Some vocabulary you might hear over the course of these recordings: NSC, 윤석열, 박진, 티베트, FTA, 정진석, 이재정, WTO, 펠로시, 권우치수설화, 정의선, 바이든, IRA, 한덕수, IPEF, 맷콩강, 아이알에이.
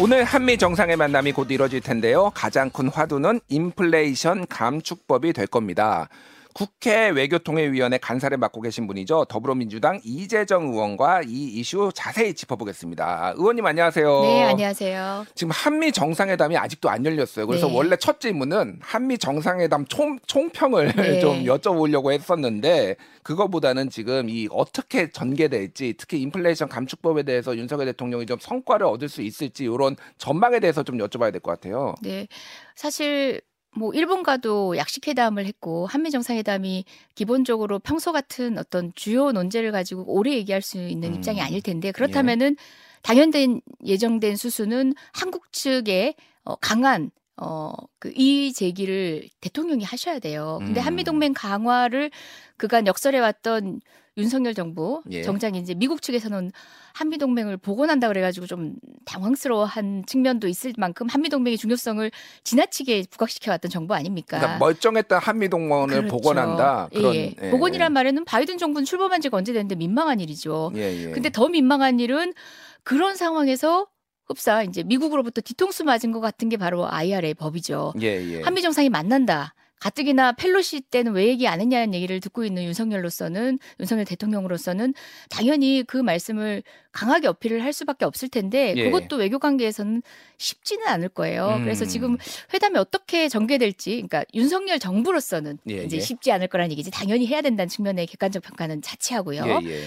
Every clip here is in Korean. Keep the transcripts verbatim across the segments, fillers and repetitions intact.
오늘 한미 정상의 만남이 곧 이뤄질 텐데요. 가장 큰 화두는 인플레이션 감축법이 될 겁니다. 국회 외교통일위원회 간사를 맡고 계신 분이죠. 더불어민주당 이재정 의원과 이 이슈 자세히 짚어보겠습니다. 의원님 안녕하세요. 네, 안녕하세요. 지금 한미 정상회담이 아직도 안 열렸어요. 그래서 네. 원래 첫 질문은 한미 정상회담 총, 총평을 네. 좀 여쭤보려고 했었는데 그거보다는 지금 이 어떻게 전개될지 특히 인플레이션 감축법에 대해서 윤석열 대통령이 좀 성과를 얻을 수 있을지 이런 전망에 대해서 좀 여쭤봐야 될 것 같아요. 네, 사실 뭐 일본과도 약식회담을 했고 한미정상회담이 기본적으로 평소 같은 어떤 주요 논제를 가지고 오래 얘기할 수 있는 음. 입장이 아닐 텐데 그렇다면은 당연된 예정된 수순은 한국 측의 어, 강한 어, 그 이 제기를 대통령이 하셔야 돼요. 근데 한미동맹 강화를 그간 역설해왔던 윤석열 정부 예. 정작 이제 미국 측에서는 한미동맹을 복원한다 그래가지고 좀 당황스러워한 측면도 있을 만큼 한미동맹의 중요성을 지나치게 부각시켜왔던 정부 아닙니까? 그러니까 멀쩡했던 한미동맹을 그렇죠. 복원한다. 그런 예. 예. 복원이란 말에는 바이든 정부는 출범한 지가 언제 됐는데 민망한 일이죠. 예. 예. 근데 더 민망한 일은 그런 상황에서 흡사 이제 미국으로부터 뒤통수 맞은 것 같은 게 바로 아이알에이 법이죠. 예. 예. 한미 정상이 만난다. 가뜩이나 펠로시 때는 왜 얘기 안 했냐는 얘기를 듣고 있는 윤석열로서는 윤석열 대통령으로서는 당연히 그 말씀을 강하게 어필을 할 수밖에 없을 텐데 예. 그것도 외교 관계에서는 쉽지는 않을 거예요. 음. 그래서 지금 회담이 어떻게 전개될지, 그러니까 윤석열 정부로서는 예. 이제 쉽지 않을 거라는 얘기지 당연히 해야 된다는 측면의 객관적 평가는 자체하고요. 예. 예.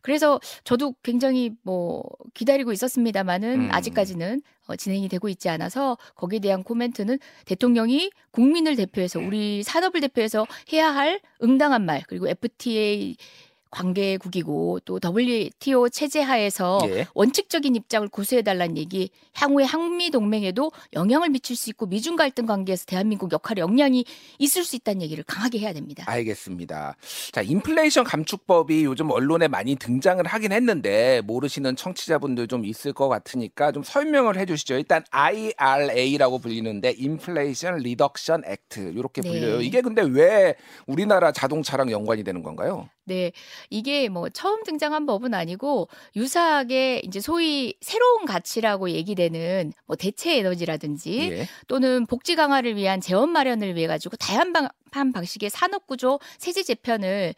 그래서 저도 굉장히 뭐 기다리고 있었습니다마는 음. 아직까지는 어, 진행이 되고 있지 않아서 거기에 대한 코멘트는 대통령이 국민을 대표해서 우리 산업을 대표해서 해야 할 응당한 말 그리고 에프티에이 관계국이고 또 더블유티오 체제 하에서 예. 원칙적인 입장을 고수해달라는 얘기 향후의 한미동맹에도 영향을 미칠 수 있고 미중 갈등 관계에서 대한민국 역할에 영향이 있을 수 있다는 얘기를 강하게 해야 됩니다. 알겠습니다. 자, 인플레이션 감축법이 요즘 언론에 많이 등장을 하긴 했는데 모르시는 청취자분들 좀 있을 것 같으니까 좀 설명을 해주시죠. 일단 아이알에이라고 불리는데 인플레이션 리덕션 액트 이렇게 불려요. 네. 이게 근데 왜 우리나라 자동차랑 연관이 되는 건가요? 네. 이게 뭐 처음 등장한 법은 아니고 유사하게 이제 소위 새로운 가치라고 얘기되는 뭐 대체 에너지라든지 예. 또는 복지 강화를 위한 재원 마련을 위해 가지고 다양한 방식의 산업 구조 세제 재편을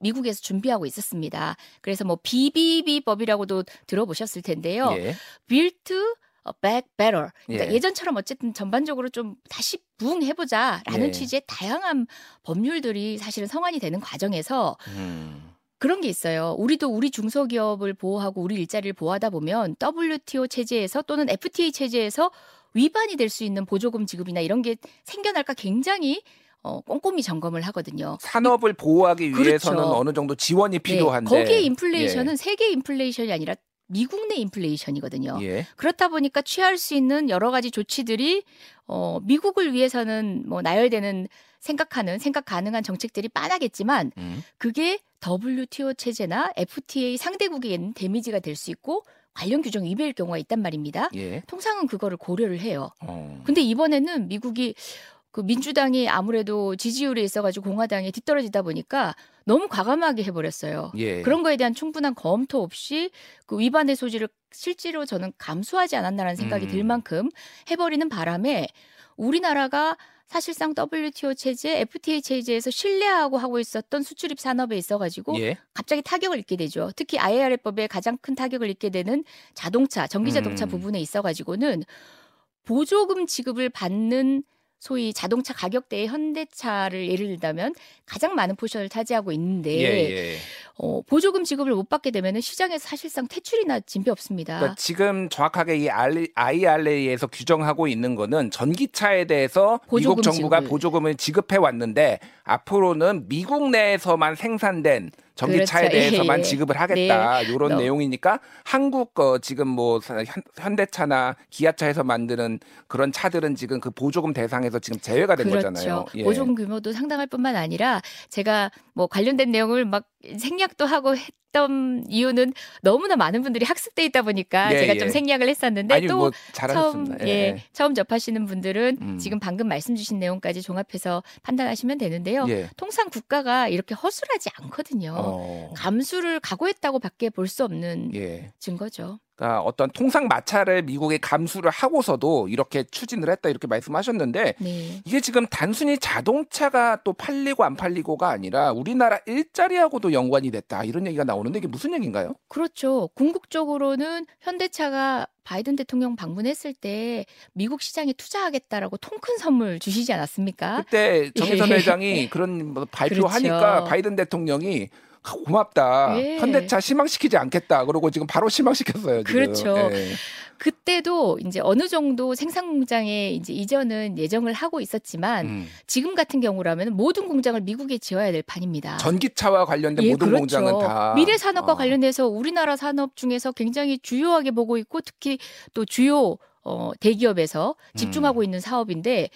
미국에서 준비하고 있었습니다. 그래서 뭐 비비비법이라고도 들어보셨을 텐데요. 예. 빌트 back better. 그러니까 예. 예전처럼 어쨌든 전반적으로 좀 다시 부응해보자라는 예. 취지의 다양한 법률들이 사실은 성안이 되는 과정에서 음. 그런 게 있어요. 우리도 우리 중소기업을 보호하고 우리 일자리를 보호하다 보면 더블유티오 체제에서 또는 에프티에이 체제에서 위반이 될 수 있는 보조금 지급이나 이런 게 생겨날까 굉장히 어, 꼼꼼히 점검을 하거든요. 산업을 보호하기 위해서는 그렇죠. 어느 정도 지원이 필요한데. 네. 거기에 인플레이션은 예. 세계 인플레이션이 아니라 미국 내 인플레이션이거든요. 예. 그렇다 보니까 취할 수 있는 여러 가지 조치들이 어, 미국을 위해서는 뭐 나열되는 생각하는 생각 가능한 정책들이 빠나겠지만 음. 그게 더블유티오 체제나 에프티에이 상대국에게는 데미지가 될 수 있고 관련 규정 위배일 경우가 있단 말입니다. 예. 통상은 그거를 고려를 해요. 어. 근데 이번에는 미국이 그 민주당이 아무래도 지지율에 있어가지고 공화당에 뒤떨어지다 보니까 너무 과감하게 해버렸어요. 예. 그런 거에 대한 충분한 검토 없이 그 위반의 소지를 실제로 저는 감수하지 않았나라는 생각이 음. 들 만큼 해버리는 바람에 우리나라가 사실상 더블유티오 체제, 에프티에이 체제에서 신뢰하고 하고 있었던 수출입 산업에 있어가지고 예. 갑자기 타격을 입게 되죠. 특히 아이알에이법에 가장 큰 타격을 입게 되는 자동차, 전기자동차 음. 부분에 있어가지고는 보조금 지급을 받는 소위 자동차 가격대의 현대차를 예를 들다면 가장 많은 포션을 차지하고 있는데 예, 예. 어, 보조금 지급을 못 받게 되면 시장에서 사실상 퇴출이나 진배 없습니다. 그러니까 지금 정확하게 이 아이알에이에서 규정하고 있는 거는 전기차에 대해서 미국 정부가 지급을. 보조금을 지급해 왔는데 앞으로는 미국 내에서만 생산된 전기차에 그렇죠. 대해서만 예, 지급을 하겠다. 네. 이런 너. 내용이니까 한국 어, 지금 뭐 현, 현대차나 기아차에서 만드는 그런 차들은 지금 그 보조금 대상에서 지금 제외가 된 그렇죠. 거잖아요. 예. 보조금 규모도 상당할 뿐만 아니라 제가 뭐 관련된 내용을 막 생략도 하고 했던 이유는 너무나 많은 분들이 학습돼 있다 보니까 예, 제가 예. 좀 생략을 했었는데 아니, 또 뭐 처음, 예, 예. 처음 접하시는 분들은 음. 지금 방금 말씀 주신 내용까지 종합해서 판단하시면 되는데요. 예. 통상 국가가 이렇게 허술하지 않거든요. 어. 감수를 각오했다고 밖에 볼 수 없는 예. 증거죠. 어떤 통상 마찰을 미국에 감수를 하고서도 이렇게 추진을 했다 이렇게 말씀하셨는데 네. 이게 지금 단순히 자동차가 또 팔리고 안 팔리고가 아니라 우리나라 일자리하고도 연관이 됐다 이런 얘기가 나오는데 이게 무슨 얘기인가요? 그렇죠. 궁극적으로는 현대차가 바이든 대통령 방문했을 때 미국 시장에 투자하겠다라고 통 큰 선물 주시지 않았습니까? 그때 정의선 회장이 그런 발표하니까 그렇죠. 바이든 대통령이 고맙다. 예. 현대차 희망시키지 않겠다. 그러고 지금 바로 희망시켰어요. 지금. 그렇죠. 예. 그때도 이제 어느 정도 생산 공장에 이제 이전은 예정을 하고 있었지만 음. 지금 같은 경우라면 모든 공장을 미국에 지어야 될 판입니다. 전기차와 관련된 예, 모든 그렇죠. 공장은 다 미래 산업과 어. 관련해서 우리나라 산업 중에서 굉장히 주요하게 보고 있고 특히 또 주요 어, 대기업에서 집중하고 음. 있는 사업인데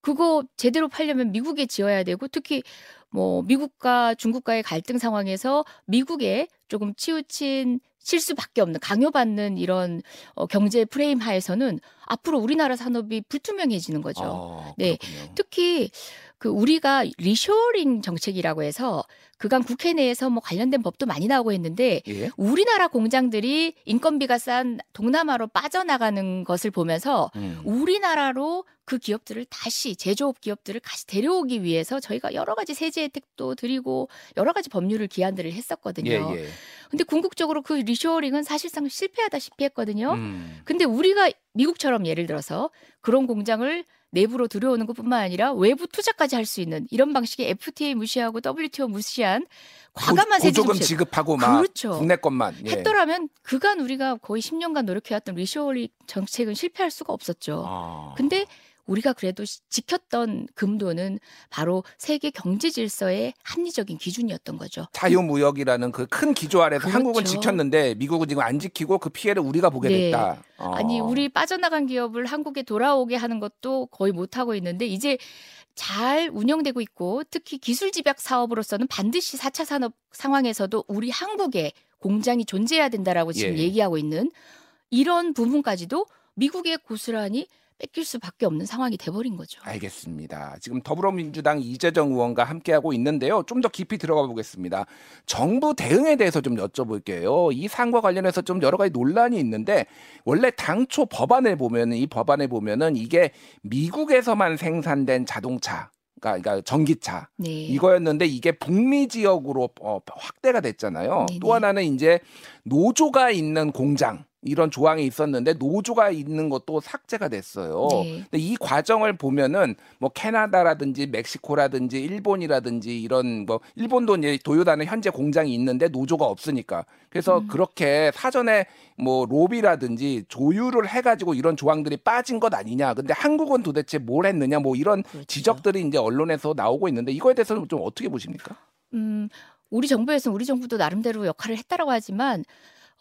그거 제대로 팔려면 미국에 지어야 되고 특히 뭐 미국과 중국과의 갈등 상황에서 미국에 조금 치우친 실수밖에 없는 강요받는 이런 어, 경제 프레임 하에서는 앞으로 우리나라 산업이 불투명해지는 거죠. 아, 네, 특히 그 우리가 리쇼링 정책이라고 해서 그간 국회 내에서 뭐 관련된 법도 많이 나오고 했는데 예? 우리나라 공장들이 인건비가 싼 동남아로 빠져나가는 것을 보면서 음. 우리나라로 그 기업들을 다시 제조업 기업들을 다시 데려오기 위해서 저희가 여러 가지 세제 혜택도 드리고 여러 가지 법률을 기한들을 했었거든요. 예, 예. 근데 궁극적으로 그 리쇼어링은 사실상 실패하다시피 했거든요. 음. 근데 우리가 미국처럼 예를 들어서 그런 공장을 내부로 들여오는 것뿐만 아니라 외부 투자까지 할 수 있는 이런 방식의 에프티에이 무시하고 더블유티오 무시한 과감한 세제 조금 지급하고 막 그렇죠. 국내 것만 예. 했더라면 그간 우리가 거의 십 년간 노력해왔던 리쇼어링 정책은 실패할 수가 없었죠. 아. 근데 우리가 그래도 지켰던 금도는 바로 세계 경제 질서의 합리적인 기준이었던 거죠. 자유무역이라는 그 큰 기조 아래서 그렇죠. 한국은 지켰는데 미국은 지금 안 지키고 그 피해를 우리가 보게 네. 됐다. 어. 아니 우리 빠져나간 기업을 한국에 돌아오게 하는 것도 거의 못하고 있는데 이제 잘 운영되고 있고 특히 기술 집약 사업으로서는 반드시 사 차 산업 상황에서도 우리 한국에 공장이 존재해야 된다라고 지금 예. 얘기하고 있는 이런 부분까지도 미국의 고스란히 뺏길 수밖에 없는 상황이 돼버린 거죠. 알겠습니다. 지금 더불어민주당 이재정 의원과 함께하고 있는데요. 좀 더 깊이 들어가 보겠습니다. 정부 대응에 대해서 좀 여쭤볼게요. 이 사안과 관련해서 좀 여러 가지 논란이 있는데 원래 당초 법안을 보면 이 법안을 보면은 이게 미국에서만 생산된 자동차 그러니까 전기차 네. 이거였는데 이게 북미 지역으로 어, 확대가 됐잖아요. 네네. 또 하나는 이제 노조가 있는 공장 이런 조항이 있었는데 노조가 있는 것도 삭제가 됐어요. 네. 근데 이 과정을 보면은 뭐 캐나다라든지 멕시코라든지 일본이라든지 이런 뭐 일본도 이제 도요다는 현재 공장이 있는데 노조가 없으니까 그래서 음. 그렇게 사전에 뭐 로비라든지 조율을 해가지고 이런 조항들이 빠진 것 아니냐. 근데 한국은 도대체 뭘 했느냐 뭐 이런 그렇죠. 지적들이 이제 언론에서 나오고 있는데 이거에 대해서는 좀 어떻게 보십니까? 음, 우리 정부에서는 우리 정부도 나름대로 역할을 했다라고 하지만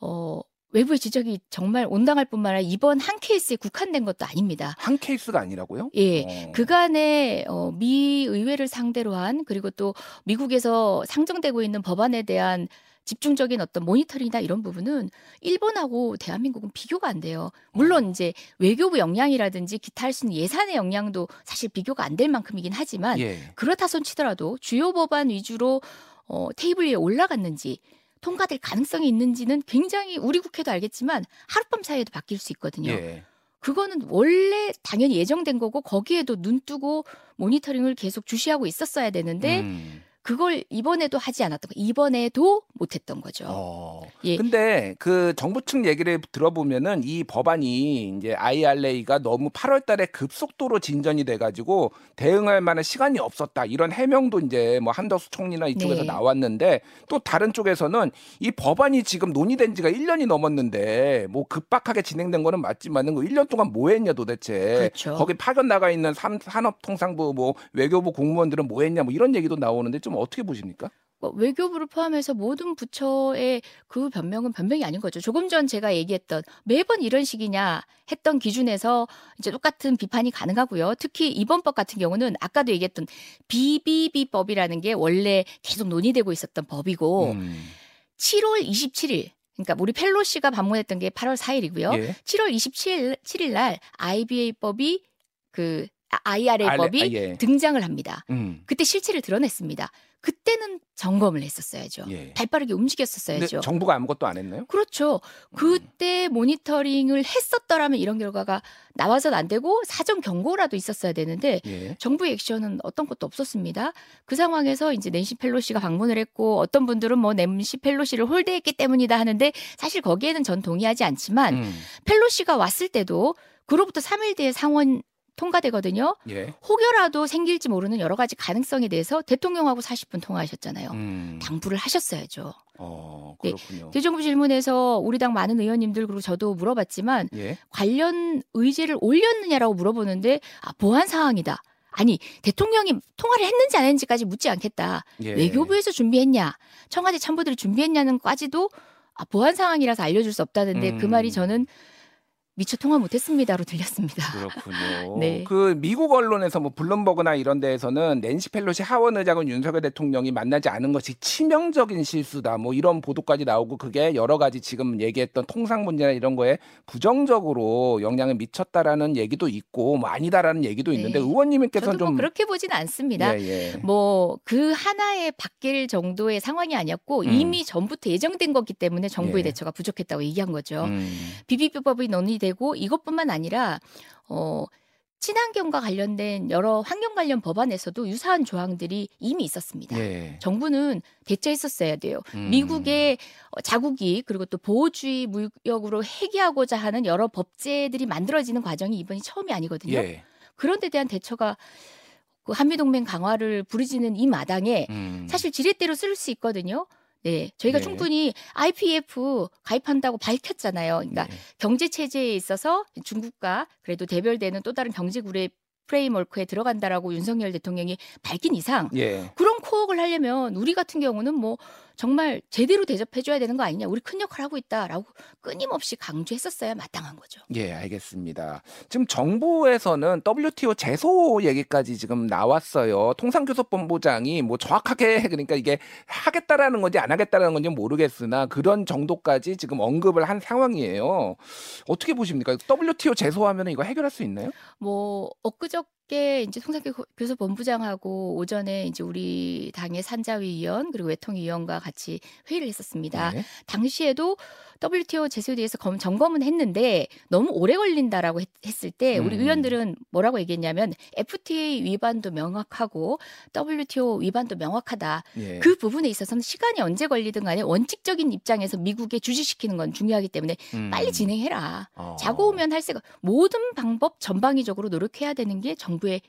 어. 외부의 지적이 정말 온당할 뿐만 아니라 이번 한 케이스에 국한된 것도 아닙니다. 한 케이스가 아니라고요? 예, 어. 그간에 어, 미 의회를 상대로 한 그리고 또 미국에서 상정되고 있는 법안에 대한 집중적인 어떤 모니터링이나 이런 부분은 일본하고 대한민국은 비교가 안 돼요. 물론 이제 외교부 역량이라든지 기타 할 수 있는 예산의 역량도 사실 비교가 안 될 만큼이긴 하지만 예. 그렇다 손 치더라도 주요 법안 위주로 어, 테이블 위에 올라갔는지 통과될 가능성이 있는지는 굉장히 우리 국회도 알겠지만 하룻밤 사이에도 바뀔 수 있거든요. 예. 그거는 원래 당연히 예정된 거고 거기에도 눈 뜨고 모니터링을 계속 주시하고 있었어야 되는데 음. 그걸 이번에도 하지 않았던 거. 이번에도 못했던 거죠. 어. 예. 근데 그 정부 측 얘기를 들어보면은 이 법안이 이제 아이알에이가 너무 팔월 달에 급속도로 진전이 돼가지고 대응할 만한 시간이 없었다 이런 해명도 이제 뭐 한덕수 총리나 이쪽에서 네. 나왔는데 또 다른 쪽에서는 이 법안이 지금 논의된 지가 일 년이 넘었는데 뭐 급박하게 진행된 거는 맞지만은 그 일 년 동안 뭐했냐 도대체. 그렇죠. 거기 파견 나가 있는 삼, 산업통상부 뭐 외교부 공무원들은 뭐했냐 뭐 이런 얘기도 나오는데 좀. 어떻게 보십니까? 외교부를 포함해서 모든 부처의 그 변명은 변명이 아닌 거죠. 조금 전 제가 얘기했던 매번 이런 식이냐 했던 기준에서 이제 똑같은 비판이 가능하고요. 특히 이번 법 같은 경우는 아까도 얘기했던 비비비법이라는 게 원래 계속 논의되고 있었던 법이고 음. 칠월 이십칠일 그러니까 우리 펠로시가 방문했던 게 팔월 사일이고요. 예. 칠월 이십칠일 날 아이비에이 법이 그 아이알에이 법이 아, 예. 등장을 합니다. 음. 그때 실체를 드러냈습니다. 그때는 점검을 했었어야죠. 예. 발빠르게 움직였었어야죠. 정부가 아무것도 안 했나요? 그렇죠. 그때 음. 모니터링을 했었더라면 이런 결과가 나와서는 안 되고 사전 경고라도 있었어야 되는데 예. 정부의 액션은 어떤 것도 없었습니다. 그 상황에서 이제 낸시 펠로시가 방문을 했고 어떤 분들은 뭐 낸시 펠로시를 홀대했기 때문이다 하는데 사실 거기에는 전 동의하지 않지만 음. 펠로시가 왔을 때도 그로부터 삼 일 뒤에 상원 통과되거든요. 예. 혹여라도 생길지 모르는 여러 가지 가능성에 대해서 대통령하고 사십 분 통화하셨잖아요. 음. 당부를 하셨어야죠. 어, 그렇군요. 네, 대정부 질문에서 우리 당 많은 의원님들 그리고 저도 물어봤지만 예. 관련 의제를 올렸느냐라고 물어보는데 아, 보안 사항이다. 아니 대통령이 통화를 했는지 안 했는지까지 묻지 않겠다. 예. 외교부에서 준비했냐. 청와대 참모들이 준비했냐는까지도 아, 보안 상황이라서 알려줄 수 없다는데 음. 그 말이 저는 미처 통화 못했습니다로 들렸습니다. 그렇군요. 네. 그 미국 언론에서 뭐 블룸버그나 이런 데에서는 낸시 펠로시 하원 의장은 윤석열 대통령이 만나지 않은 것이 치명적인 실수다. 뭐 이런 보도까지 나오고 그게 여러 가지 지금 얘기했던 통상 문제나 이런 거에 부정적으로 영향을 미쳤다라는 얘기도 있고 뭐 아니다라는 얘기도 있는데 네. 의원님께서는 좀 뭐 그렇게 보진 않습니다. 예, 예. 뭐 그 하나에 바뀔 정도의 상황이 아니었고 음. 이미 전부터 예정된 거기 때문에 정부의 예. 대처가 부족했다고 얘기한 거죠. 음. 비비법이 논의된 되고 이것뿐만 아니라 어, 친환경과 관련된 여러 환경 관련 법안에서도 유사한 조항들이 이미 있었습니다. 예. 정부는 대처했었어야 돼요. 음. 미국의 자국이 그리고 또 보호주의 무역으로 해결하고자 하는 여러 법제들이 만들어지는 과정이 이번이 처음이 아니거든요. 예. 그런 데 대한 대처가 그 한미동맹 강화를 부르짖는 이 마당에 음. 사실 지렛대로 쓸 수 있거든요. 네, 저희가 네. 충분히 아이피에프 가입한다고 밝혔잖아요. 그러니까 네. 경제 체제에 있어서 중국과 그래도 대별되는 또 다른 경제 구래 프레임워크에 들어간다라고 윤석열 대통령이 밝힌 이상 네. 그런 코어를 하려면 우리 같은 경우는 뭐 정말 제대로 대접해줘야 되는 거 아니냐. 우리 큰 역할을 하고 있다라고 끊임없이 강조했었어야 마땅한 거죠. 예, 알겠습니다. 지금 정부에서는 더블유티오 제소 얘기까지 지금 나왔어요. 통상교섭본부장이 뭐 정확하게 그러니까 이게 하겠다라는 건지 안 하겠다라는 건지 모르겠으나 그런 정도까지 지금 언급을 한 상황이에요. 어떻게 보십니까? 더블유티오 제소하면 이거 해결할 수 있나요? 뭐 엊그저께 이제 통상교섭본부장하고 오전에 이제 우리 당의 산자위위원 그리고 외통위원과 같이 회의를 했었습니다. 네. 당시에도 더블유티오 제소에 대해서 검, 점검은 했는데 너무 오래 걸린다라고 했, 했을 때 우리 음. 의원들은 뭐라고 얘기했냐면 에프티에이 위반도 명확하고 더블유티오 위반도 명확하다. 예. 그 부분에 있어서는 시간이 언제 걸리든 간에 원칙적인 입장에서 미국에 주시시키는 건 중요하기 때문에 음. 빨리 진행해라. 어. 자고 오면 할 새가 모든 방법 전방위적으로 노력해야 되는 게 정부의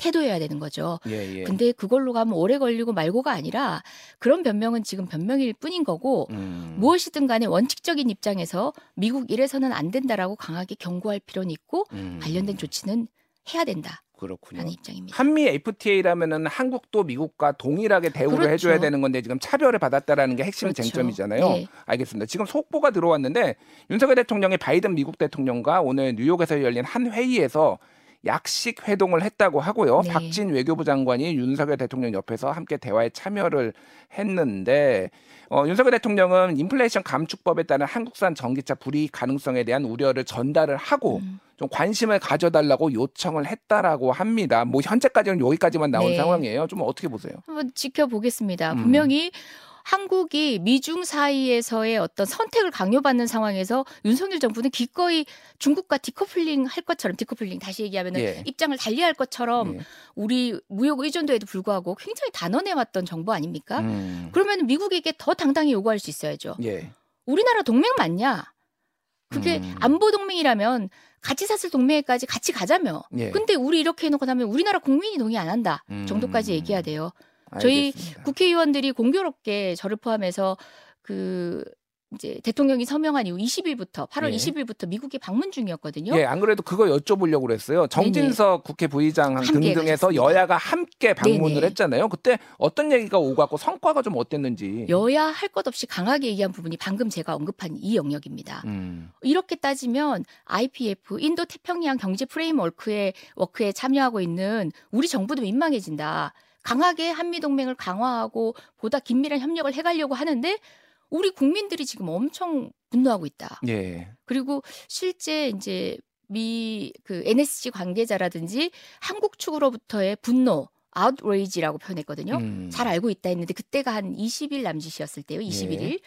태도여야 되는 거죠. 예, 예. 근데 그걸로 가면 오래 걸리고 말고가 아니라 그런 변명은 지금 변명일 뿐인 거고 음. 무엇이든 간에 원칙적인 입장에서 미국 이래서는 안 된다라고 강하게 경고할 필요는 있고 음. 관련된 조치는 해야 된다. 그렇군요. 입장입니다. 한미 에프티에이라면은 한국도 미국과 동일하게 대우를 그렇죠. 해줘야 되는 건데 지금 차별을 받았다라는 게 핵심 그렇죠. 쟁점이잖아요. 네. 알겠습니다. 지금 속보가 들어왔는데 윤석열 대통령이 바이든 미국 대통령과 오늘 뉴욕에서 열린 한 회의에서 약식 회동을 했다고 하고요. 네. 박진 외교부 장관이 윤석열 대통령 옆에서 함께 대화에 참여를 했는데 어, 윤석열 대통령은 인플레이션 감축법에 따른 한국산 전기차 불이익 가능성에 대한 우려를 전달을 하고 음. 좀 관심을 가져달라고 요청을 했다라고 합니다. 뭐 현재까지는 여기까지만 나온 네. 상황이에요. 좀 어떻게 보세요? 한번 지켜보겠습니다. 음. 분명히 한국이 미중 사이에서의 어떤 선택을 강요받는 상황에서 윤석열 정부는 기꺼이 중국과 디커플링 할 것처럼 디커플링 다시 얘기하면 예. 입장을 달리할 것처럼 예. 우리 무역 의존도에도 불구하고 굉장히 단언해왔던 정부 아닙니까? 음. 그러면 미국에게 더 당당히 요구할 수 있어야죠. 예. 우리나라 동맹 맞냐? 그게 음. 안보 동맹이라면 같이 샀을 동맹까지 같이 가자며. 예. 근데 우리 이렇게 해놓고 나면 우리나라 국민이 동의 안 한다 정도까지 얘기해야 돼요. 저희 알겠습니다. 국회의원들이 공교롭게 저를 포함해서 그 이제 대통령이 서명한 이후 이십 일부터 팔월 예. 이십 일부터 미국에 방문 중이었거든요. 예, 안 그래도 그거 여쭤보려고 그랬어요. 정진석 네네. 국회 부의장 등등에서 여야가 함께 방문을 네네. 했잖아요. 그때 어떤 얘기가 오고 갔고 성과가 좀 어땠는지. 여야 할 것 없이 강하게 얘기한 부분이 방금 제가 언급한 이 영역입니다. 음. 이렇게 따지면 아이피에프 인도 태평양 경제 프레임워크에 워크에 참여하고 있는 우리 정부도 민망해진다. 강하게 한미동맹을 강화하고 보다 긴밀한 협력을 해가려고 하는데 우리 국민들이 지금 엄청 분노하고 있다. 예. 그리고 실제 이제 미 그 엔에스씨 관계자라든지 한국 측으로부터의 분노, outrage라고 표현했거든요. 음. 잘 알고 있다 했는데 그때가 한 이십 일 남짓이었을 때요. 이십일 일. 예.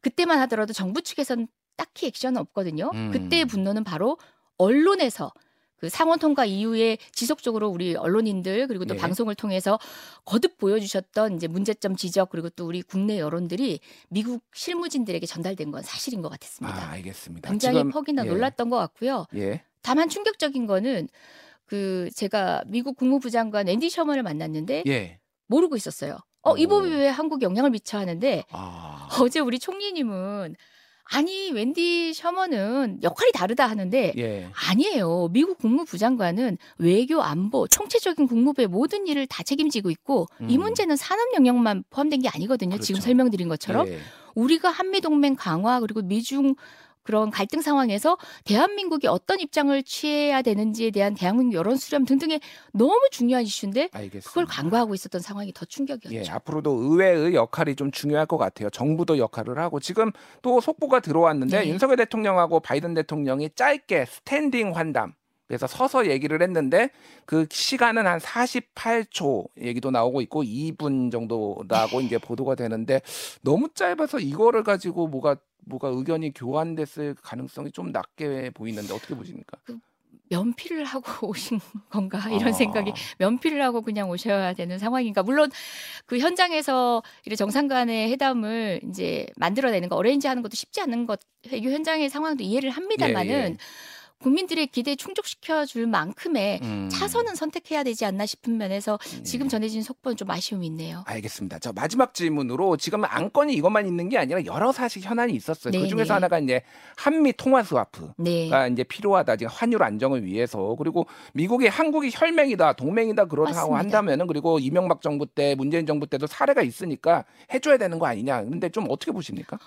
그때만 하더라도 정부 측에서는 딱히 액션은 없거든요. 음. 그때의 분노는 바로 언론에서 그 상원 통과 이후에 지속적으로 우리 언론인들 그리고 또 네. 방송을 통해서 거듭 보여주셨던 이제 문제점 지적 그리고 또 우리 국내 여론들이 미국 실무진들에게 전달된 건 사실인 것 같았습니다. 아, 알겠습니다. 굉장히 지금, 퍽이나 예. 놀랐던 것 같고요. 예. 다만 충격적인 거는 그 제가 미국 국무부 장관 앤디 셔먼을 만났는데 예. 모르고 있었어요. 어, 이 법이 왜 한국에 영향을 미쳐 하는데 아. 어제 우리 총리님은 아니 웬디 셔먼은 역할이 다르다 하는데 예. 아니에요. 미국 국무부 장관은 외교 안보 총체적인 국무부의 모든 일을 다 책임지고 있고 음. 이 문제는 산업 영역만 포함된 게 아니거든요. 그렇죠. 지금 설명드린 것처럼 예. 우리가 한미동맹 강화 그리고 미중 그런 갈등 상황에서 대한민국이 어떤 입장을 취해야 되는지에 대한 대한민국 여론 수렴 등등의 너무 중요한 이슈인데 알겠습니다. 그걸 간과하고 있었던 상황이 더 충격이었죠. 예, 앞으로도 의회의 역할이 좀 중요할 것 같아요. 정부도 역할을 하고 지금 또 속보가 들어왔는데 네. 윤석열 대통령하고 바이든 대통령이 짧게 스탠딩 환담 그래서 서서 얘기를 했는데 그 시간은 한 사십팔 초 얘기도 나오고 있고 이 분 정도라고 이제 보도가 되는데 너무 짧아서 이거를 가지고 뭐가 뭐가 의견이 교환됐을 가능성이 좀 낮게 보이는데 어떻게 보십니까? 그 면피를 하고 오신 건가 이런 아. 생각이 면피를 하고 그냥 오셔야 되는 상황인가. 물론 그 현장에서 이런 정상 간의 회담을 이제 만들어내는 거 어레인지하는 것도 쉽지 않은 것 외교 현장의 상황도 이해를 합니다만은. 예, 예. 국민들의 기대에 충족시켜줄 만큼의 음. 차선은 선택해야 되지 않나 싶은 면에서 지금 전해진 속보는 좀 아쉬움이 있네요. 알겠습니다. 저 마지막 질문으로 지금 안건이 이것만 있는 게 아니라 여러 사실 현안이 있었어요. 네네. 그중에서 하나가 이제 한미 통화 스와프가 네. 이제 필요하다. 지금 환율 안정을 위해서. 그리고 미국이 한국이 혈맹이다. 동맹이다. 그러다고 한다면은 그리고 이명박 정부 때 문재인 정부 때도 사례가 있으니까 해줘야 되는 거 아니냐. 근데 좀 어떻게 보십니까?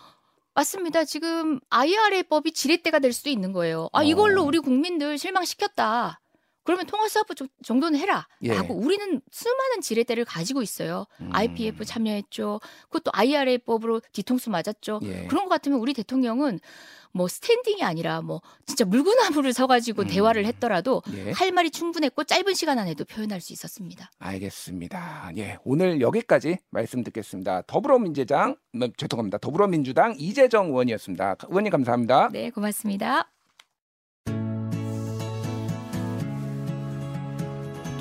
맞습니다. 지금 아이알에이 법이 지렛대가 될 수도 있는 거예요. 아 이걸로 우리 국민들 실망시켰다. 그러면 통화 스와프 정도는 해라. 예. 하고 우리는 수많은 지렛대를 가지고 있어요. 음. 아이피에프 참여했죠. 그것도 아이알에이 법으로 뒤통수 맞았죠. 예. 그런 것 같으면 우리 대통령은 뭐 스탠딩이 아니라 뭐 진짜 물구나무를 서가지고 음. 대화를 했더라도 예. 할 말이 충분했고 짧은 시간 안에도 표현할 수 있었습니다. 알겠습니다. 예, 오늘 여기까지 말씀 듣겠습니다. 더불어민주당 죄송합니다. 더불어민주당 이재정 의원이었습니다. 의원님 감사합니다. 네, 고맙습니다.